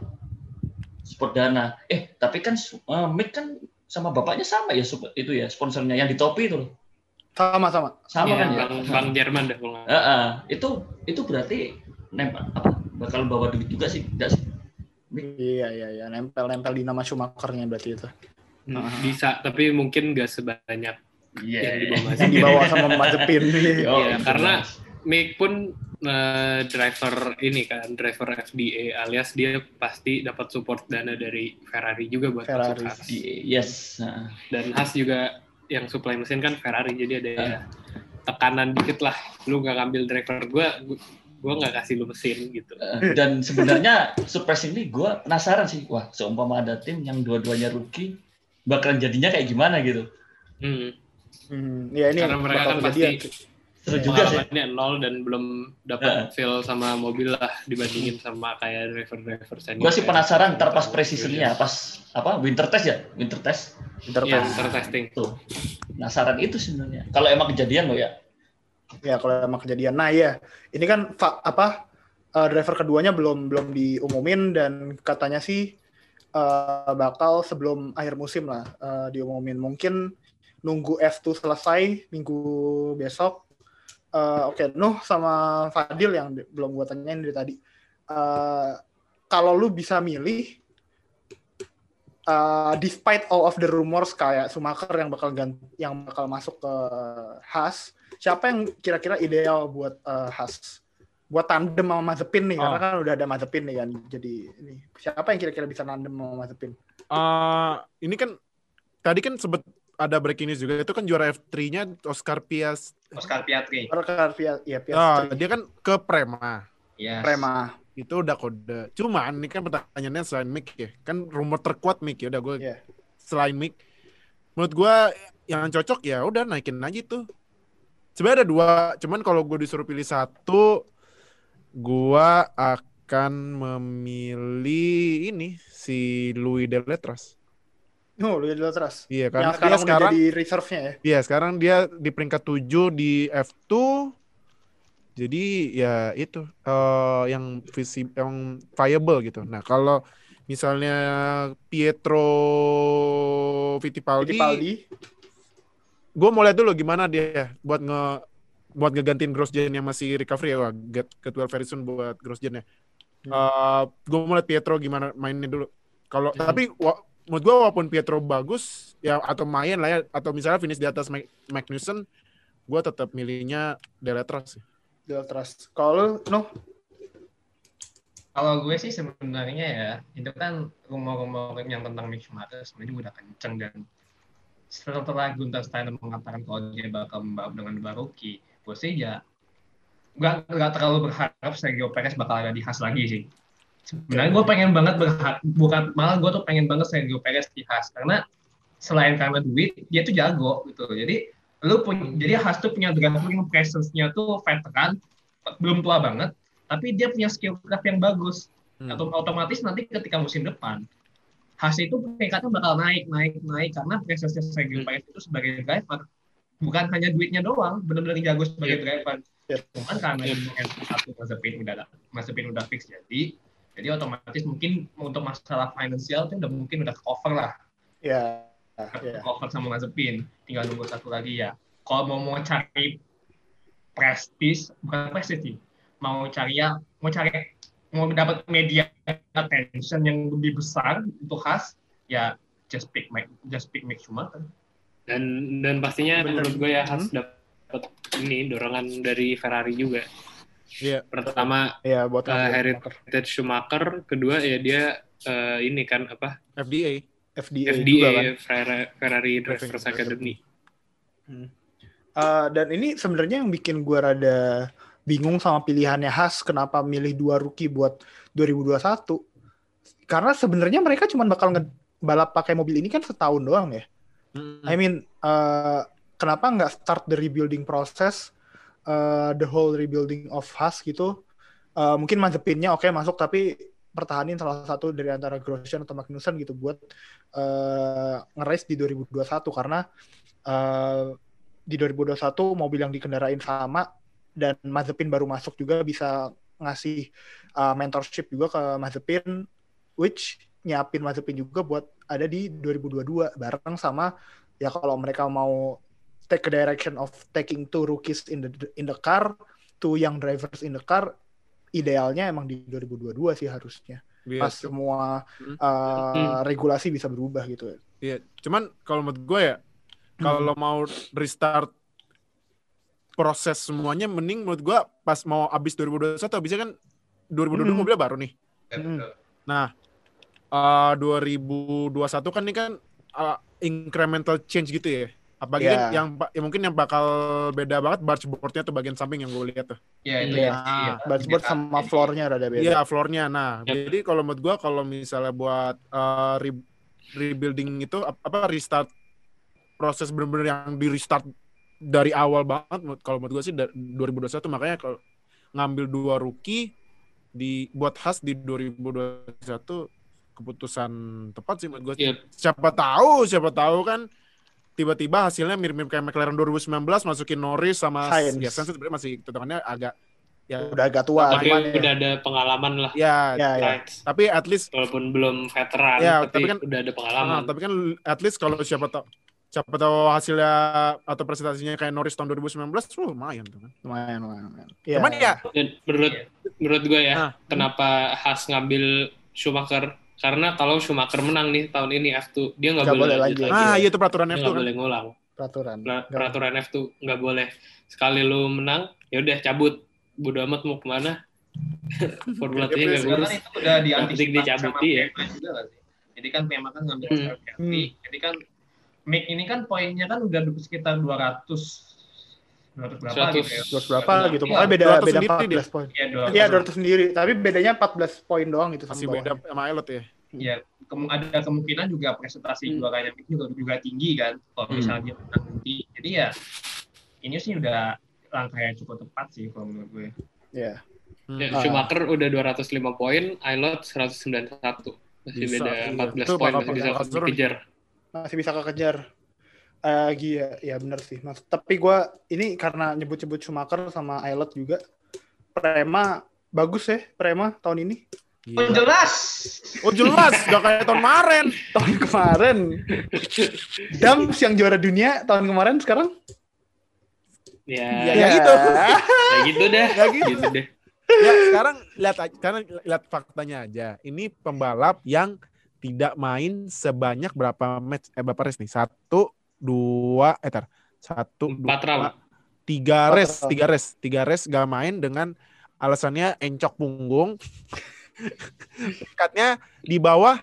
support dana. Eh tapi kan uh, Mick kan sama bapaknya sama ya support, itu ya sponsornya yang di topi itu loh. Sama-sama. Sama ya, kan ya. Bank Jerman deh. Uh, uh, itu itu berarti nempel apa? Bakal bawa duit juga sih, enggak sih? Iya, iya, iya. Nempel-nempel di nama Schumacher-nya berarti itu. Hmm, uh-huh. Bisa, tapi mungkin nggak sebanyak yeah, yang dibawa sama Mazepin. oh, iya, karena Mick pun uh, driver ini kan, driver F D A, alias dia pasti dapat support dana dari Ferrari juga buat Ferrari. Haas. Yes. Uh. Dan Haas juga yang supply mesin kan Ferrari, jadi ada uh. tekanan dikit lah. Lu nggak ngambil driver gue, gue nggak kasih lu mesin gitu. Dan sebenarnya surprise ini gue penasaran sih, wah seumpama ada tim yang dua-duanya rookie, bakalan jadinya kayak gimana gitu. Hmm. Hmm, ya ini karena mereka kan pasti Seru juga sih. Pengalamannya nol dan belum dapat uh. feel sama mobil lah dibandingin sama kayak driver-driver senior. Gue sih penasaran ntar pas pre-seasonnya, pas apa winter test ya, winter test, winter, yeah, test. winter testing. Tuh, penasaran itu sebenarnya. Kalau emang kejadian lo ya. Ya kalau emang kejadian. Nah ya, ini kan apa uh, driver keduanya belum belum diumumin dan katanya sih uh, bakal sebelum akhir musim lah uh, diumumin. Mungkin nunggu F two selesai minggu besok. Uh, Oke, okay. Nuh sama Fadil yang di, belum gue tanyain dari tadi. Uh, kalau lu bisa milih, uh, despite all of the rumors kayak Schumacher yang bakal ganti, yang bakal masuk ke Haas, siapa yang kira-kira ideal buat uh, Haas? Buat tandem sama Mazepin nih, oh. karena kan udah ada Mazepin nih kan. Jadi ini, siapa yang kira-kira bisa tandem sama Mazepin? Uh, ini kan tadi kan sebet. Ada breaking news juga, itu kan juara F tiga-nya Oscar Pias Oscar Piastri. Oscar Piastri. Ya, Piastri. Oh, dia kan ke Prema. Yes. Prema. Itu udah kode. Cuman ini kan pertanyaannya selain Mick ya. Kan rumor terkuat Mick ya udah gue. Yeah. Selain Mick. Menurut gue yang cocok ya udah naikin aja tuh. Sebenarnya ada dua, cuman kalau gue disuruh pilih satu, gue akan memilih ini si Louis Delétraz. Oh, Louis Delétraz. Iya, karena yang sekarang, dia sekarang jadi reserve-nya ya. Iya, sekarang dia di peringkat tujuh di F dua. Jadi ya itu uh, yang visi yang viable gitu. Nah, kalau misalnya Pietro Fittipaldi, Fittipaldi. Gue mau lihat dulu gimana dia buat nge buat ngegantiin Grosjean yang masih recovery ya, get get well very soon buat Grosjean ya. Hmm. Uh, gue mau lihat Pietro gimana mainnya dulu. Kalau hmm. tapi wa, menurut gue walaupun Pietro bagus ya atau main lah ya, atau misalnya finish di atas Magnussen, gue tetap milihnya Delétraz. Delétraz. Kalau no? Kalau gue sih sebenarnya ya itu kan rumor-rumor yang tentang Mick Schumacher sebenarnya udah kenceng, dan setelah Gunther Steiner mengatakan kalau dia bakal membawa dengan Baruki, gue sih ya nggak nggak terlalu berharap Sergio Perez bakal ada di Haas lagi sih. Sebenarnya gue pengen banget berhak, bukan malah gue tuh pengen banget Sergio Perez di Haas, karena selain karena duit dia tuh jago gitu. Jadi lu punya, jadi Haas tuh punya driver yang presence-nya tuh veteran, belum tua banget, tapi dia punya skill craft yang bagus. Hmm. Atau otomatis nanti ketika musim depan Haas itu peringkatnya bakal naik naik naik karena presence-nya Sergio hmm. Perez itu sebagai driver, bukan hanya duitnya doang, benar-benar jago sebagai yeah. driver. Yeah. Cuman karena yeah. satu Mazepin udah Mazepin udah fix, jadi Jadi otomatis mungkin untuk masalah finansial itu udah mungkin udah cover lah. Iya. Yeah, yeah. Cover sama Mazepin. Tinggal nunggu satu lagi ya. Kalau mau mau cari prestis, bukan prestis, mau cari ya, mau cari mau dapat media attention yang lebih besar untuk khas, ya just pick Mick, just pick Mick Schumacher. Dan dan pastinya bener. Menurut gue ya khas dapat ini dorongan dari Ferrari juga. Yeah. Pertama yeah, buat uh, heritage Schumacher, kedua ya dia uh, ini kan apa F D A F D A, F D A juga kan? Ferrari, Ferrari Driver Academy. hmm. uh, Dan ini sebenarnya yang bikin gue rada bingung sama pilihannya Haas, kenapa milih dua rookie buat dua ribu dua puluh satu, karena sebenarnya mereka cuma bakal ngebalap pakai mobil ini kan setahun doang ya. hmm. I mean uh, kenapa nggak start the rebuilding process, Uh, the whole rebuilding of Haas gitu. Uh, mungkin Mazepinnya oke okay, masuk, tapi pertahanin salah satu dari antara Grosjean atau Magnussen gitu buat uh, nge-race di dua ribu dua puluh satu, karena uh, di dua ribu dua puluh satu mobil yang dikendarain sama, dan Mazepin baru masuk juga bisa ngasih uh, mentorship juga ke Mazepin, which nyiapin Mazepin juga buat ada di dua ribu dua puluh dua bareng sama ya, kalau mereka mau take a direction of taking two rookies in the in the car, two young drivers in the car, idealnya emang di dua ribu dua puluh dua sih harusnya. Biasa. Pas semua hmm. Uh, hmm. regulasi bisa berubah gitu. Iya, yeah. Cuman kalau menurut gue ya, kalau hmm. mau restart proses semuanya, mending menurut gue pas mau abis dua ribu dua puluh satu, abisnya kan dua ribu dua puluh hmm. mobilnya baru nih. Hmm. Nah, uh, dua ribu dua puluh satu kan ini kan uh, incremental change gitu ya. Apalagi yeah. kan yang ya mungkin yang bakal beda banget bargeboardnya tuh bagian samping yang gue lihat tuh. Iya itu ya. Nah, bargeboard sama floornya rada beda. Iya floornya. Nah yeah. jadi kalau menurut gue kalau misalnya buat uh, re- rebuilding itu apa restart proses benar-benar yang di restart dari awal banget kalau menurut gue sih dua ribu dua puluh satu, makanya kalau ngambil dua rookie di buat Haas di dua ribu dua puluh satu keputusan tepat sih menurut gue. Yeah. Siapa tahu, siapa tahu kan tiba-tiba hasilnya mirip-mirip kayak McLaren dua ribu sembilan belas masukin Norris sama Sainz, sebenarnya masih tetangannya agak ya udah agak tua, tapi cuman, udah ya. ada pengalaman lah. Ya, ya, ya. Tapi at least walaupun belum veteran, ya, tapi, tapi kan udah ada pengalaman. Nah, tapi kan at least kalau siapa tahu siapa tahu hasilnya atau prestasinya kayak Norris tahun dua ribu sembilan belas, oh, lumayan tuh kan. Lumayan, lumayan. Ya. Cuman ya menurut menurut gue ya, nah. kenapa Haas ngambil Schumacher? Karena kalau Schumacher menang nih tahun ini F dua, dia nggak boleh, boleh lagi. lagi. Ah, iya itu peraturan F dua. Nggak kan? boleh ngulang. Peraturan. Nah, peraturan F dua nggak boleh. Sekali lu menang, ya udah cabut. Bodo amat mau kemana? Formula T nggak ngurus. Itu udah diantisipasi sama ya. Prema juga nggak sih? Jadi kan Prema kan ngambil hmm. secara hati. Hmm. Jadi kan Mick ini kan poinnya kan udah sekitar dua ratus berapa gitu. Pokoknya beda beda empat belas poin. Iya, dua ratus sendiri. Tapi bedanya empat belas poin doang gitu sama. Masih beda sama Ilot ya. Iya, kem- ada kemungkinan juga prestasi hmm. juaranya Mick juga, juga tinggi kan. Kalau hmm. misalnya nanti. Jadi ya ini sih udah langkah yang cukup tepat sih kalau menurut gue. Iya. Yeah. Hmm. Ya, Schumacher uh. udah dua ratus lima poin, Ilot seratus sembilan puluh satu. Masih bisa, beda empat belas iya. poin, masih bisa kekejar. Masih bisa kekejar. Uh, iya, ya benar sih. Mas, tapi gue ini karena nyebut-nyebut Schumacher sama Ilot juga, Prema bagus ya, Prema tahun ini. Yeah. Oh jelas, oh jelas, gak kayak tahun kemarin. Tahun kemarin, Dams yang juara dunia tahun kemarin sekarang. Ya, ya, ya gitu. Ya gitu deh. Ya gitu, gitu deh. Ya, sekarang lihat karena lihat faktanya aja. Ini pembalap yang tidak main sebanyak berapa match eh berapa race nih? Satu, dua, eh tar. Satu, Empat dua, round. tiga race, tiga race, tiga race gak main dengan alasannya encok punggung. Katanya di bawah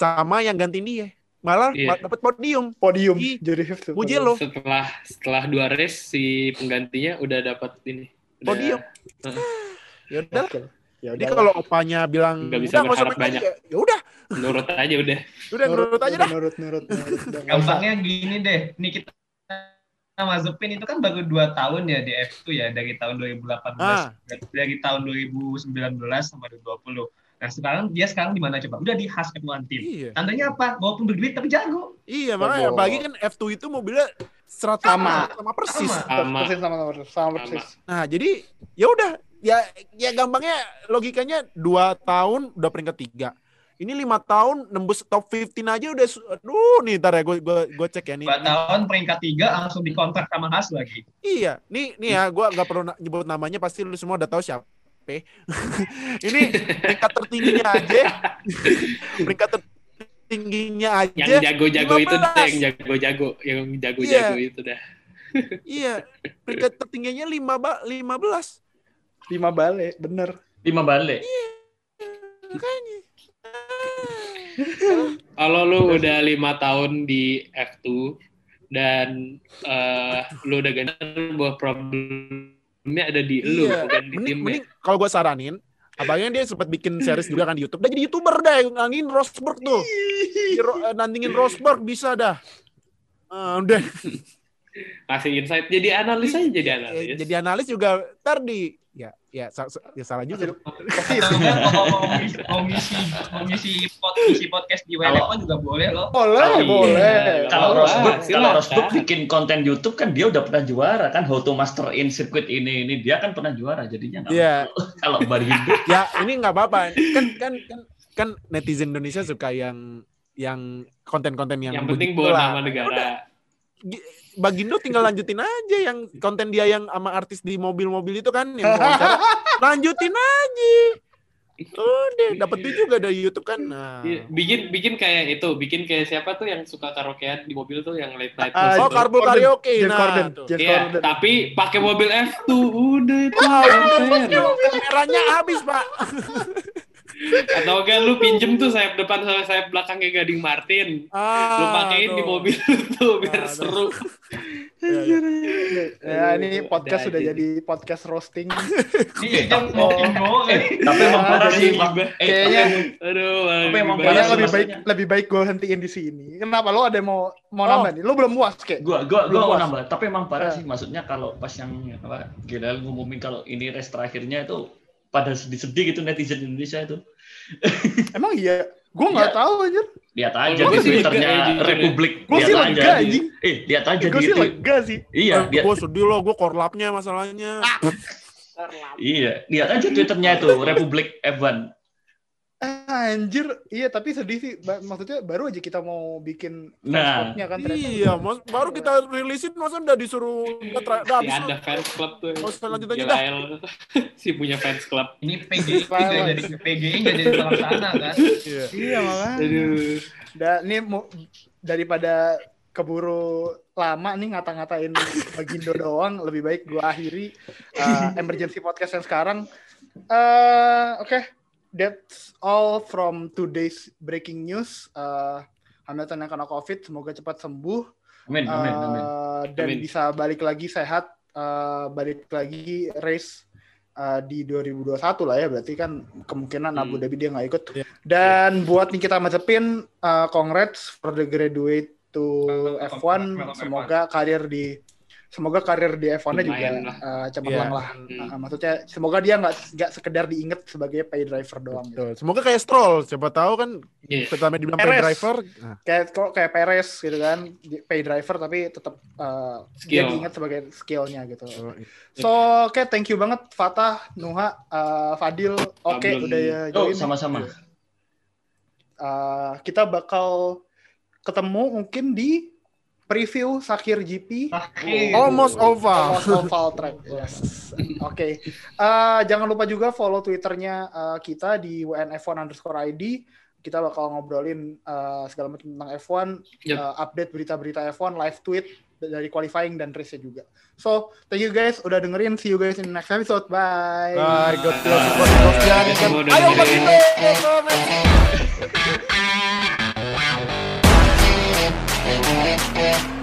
sama yang gantiin dia. Malah yeah. dapat podium, podium. Jadi puji lo. Setelah setelah dua race si penggantinya udah dapat ini. Udah... Podium. Uh. Ya udah. Jadi kalau opanya bilang nggak bisa berharap banyak. Ya udah. Nurut aja udah. Udah nurut, nurut aja dah. Nurut nurut. nurut, nurut. Gampangnya gini deh. Nikita Mazepin itu kan baru dua tahun ya di F dua ya, dari tahun dua ribu delapan belas ah. dari tahun dua ribu sembilan belas sampai dua ribu dua puluh. Nah sekarang dia sekarang di mana coba? Udah di Haas F satu Team. Iya. Tandanya apa? Walaupun berduit tapi jago. Iya makanya. Apalagi kan F dua itu mobilnya seratus sama sama persis. Sama persis sama persis. Sama persis. Nah jadi ya udah ya ya gampangnya logikanya dua tahun udah peringkat tiga. Ini lima tahun nembus top lima belas aja udah. Aduh nih ntar ya gue gue gue cek ya nih. dua tahun peringkat tiga langsung dikontrak sama Haas lagi. Iya. Nih nih ya gue nggak perlu nyebut namanya pasti lu semua udah tahu siapa. Ini peringkat tertingginya aja, peringkat tertingginya aja. Yang jago-jago lima belas. Itu deh, yang jago-jago, yang jago-jago yeah. itu dah. Iya, yeah. peringkat tertingginya lima ba, lima belas, lima bale, bener. Lima bale. Iya, makanya. Kalau lu udah lima tahun di F dua dan uh, lu udah ganti buat problem. Ini ada di lu iya. bukan di tim. Mending kalau gue saranin, abangnya dia sempat bikin series juga kan di YouTube. Dah jadi YouTuber dah, nandingin Rosberg tuh. Nandingin Rosberg bisa dah. Uh, udah. Kasih insight jadi analis aja jadi analis. Jadi analis juga ntar di ya ya, ya salah juga. Komisi komisi podcast podcast di W N F one juga boleh loh. Boleh, boleh. Kalau Rosberg, kalau Rosberg bikin konten YouTube kan dia udah pernah juara kan, how to master in circuit ini ini dia kan pernah juara jadinya enggak. Kalau baru hidup ya ini enggak apa-apa. Kan kan kan kan netizen Indonesia suka yang yang konten-konten yang yang penting bawa nama negara. Bagindo tinggal lanjutin aja yang konten dia yang sama artis di mobil-mobil itu kan yang wawancara, lanjutin aja. Oh deh, dapat duit juga dari YouTube kan. Nah. Bikin bikin kayak itu, bikin kayak siapa tuh yang suka karaokean di mobil tuh yang late night. Uh, oh, Carbo karaoke. Nah, iya, tapi pakai mobil F dua udah itu. Kameranya habis, Pak. Atau kan lu pinjem tuh sayap depan sama sayap belakang kayak Gading Martin, ah, lu pakein no. di mobil tuh biar ah, seru. No. ya, ya. Ya, Gila, ini podcast sudah jadi podcast roasting. Ini kan ngomong. Tapi emang parah sih. Kayaknya lebih baik lebih baik gue hentiin di sini. Kenapa? Lo ada mau mau nambah nih? Lo belum puas kayak? Gue gue gue mau nambah. Tapi emang parah sih. Maksudnya kalau pas yang apa? Gila ngumumin kalau ini race terakhirnya itu pada sedih-sedih gitu netizen Indonesia itu. Emang iya. Gue nggak ya, tahu aja. Lihat aja di Twitternya Republik. Gue sih lega aja. Eh, lihat aja di Twitter. Gue sih lega sih. Iya. Eh, gue sedih loh. Gue korlapnya masalahnya. Ah. Korlap. Iya. Lihat aja Twitternya itu Republik F one. Anjir, iya tapi sedih sih. Maksudnya baru aja kita mau bikin nah, kan ternyata. Iya, mas, baru kita rilisin masa udah disuruh tra- udah habis. Si ada fans club tuh. Masa lanjut aja dah. Si punya fans club. Ini P G I enggak jadi P G I enggak jadi salah sana kan. Iya, iya malah. Aduh. Nah, ini daripada keburu lama nih ngata-ngatain Bagindo doang, lebih baik gua akhiri uh, emergency podcast yang sekarang. Uh, oke. Okay. That's all from today's breaking news. Uh, Hamilton yang kena COVID, semoga cepat sembuh. Amin, amin, amin. Uh, dan amin. Bisa balik lagi sehat, uh, balik lagi race uh, di dua ribu dua puluh satu lah ya. Berarti kan kemungkinan hmm. Abu Dhabi dia nggak ikut. Yeah. Dan yeah. buat Nikita Mazepin, uh, congrats for the graduate to F one. F one. Semoga karir di Semoga karir di F one-nya juga uh, cemerlang yeah. lah. Hmm. Uh, maksudnya semoga dia nggak nggak sekedar diingat sebagai pay driver doang. Gitu. Semoga kayak Stroll, siapa tahu kan yeah. pertama dibilang pay driver. Nah. Kayak kok kayak Perez gitu kan, pay driver tapi tetap uh, dia diingat sebagai skill-nya gitu. Oh, iya. So oke, okay, thank you banget Fatah, Nuha, uh, Fadil. Oke, okay, udah ya. Oh, sama-sama. Uh, kita bakal ketemu mungkin di preview Sakir G P almost over almost over track. Yes. Oke. Okay. Uh, jangan lupa juga follow Twitternya uh, kita di W N F one underscore I D. Kita bakal ngobrolin uh, segala macam tentang F one, yep. uh, update berita-berita F one, live tweet dari qualifying dan race-nya juga. So, thank you guys udah dengerin. See you guys in the next episode. Bye. Bye. God bless you. God bless you. Ayo,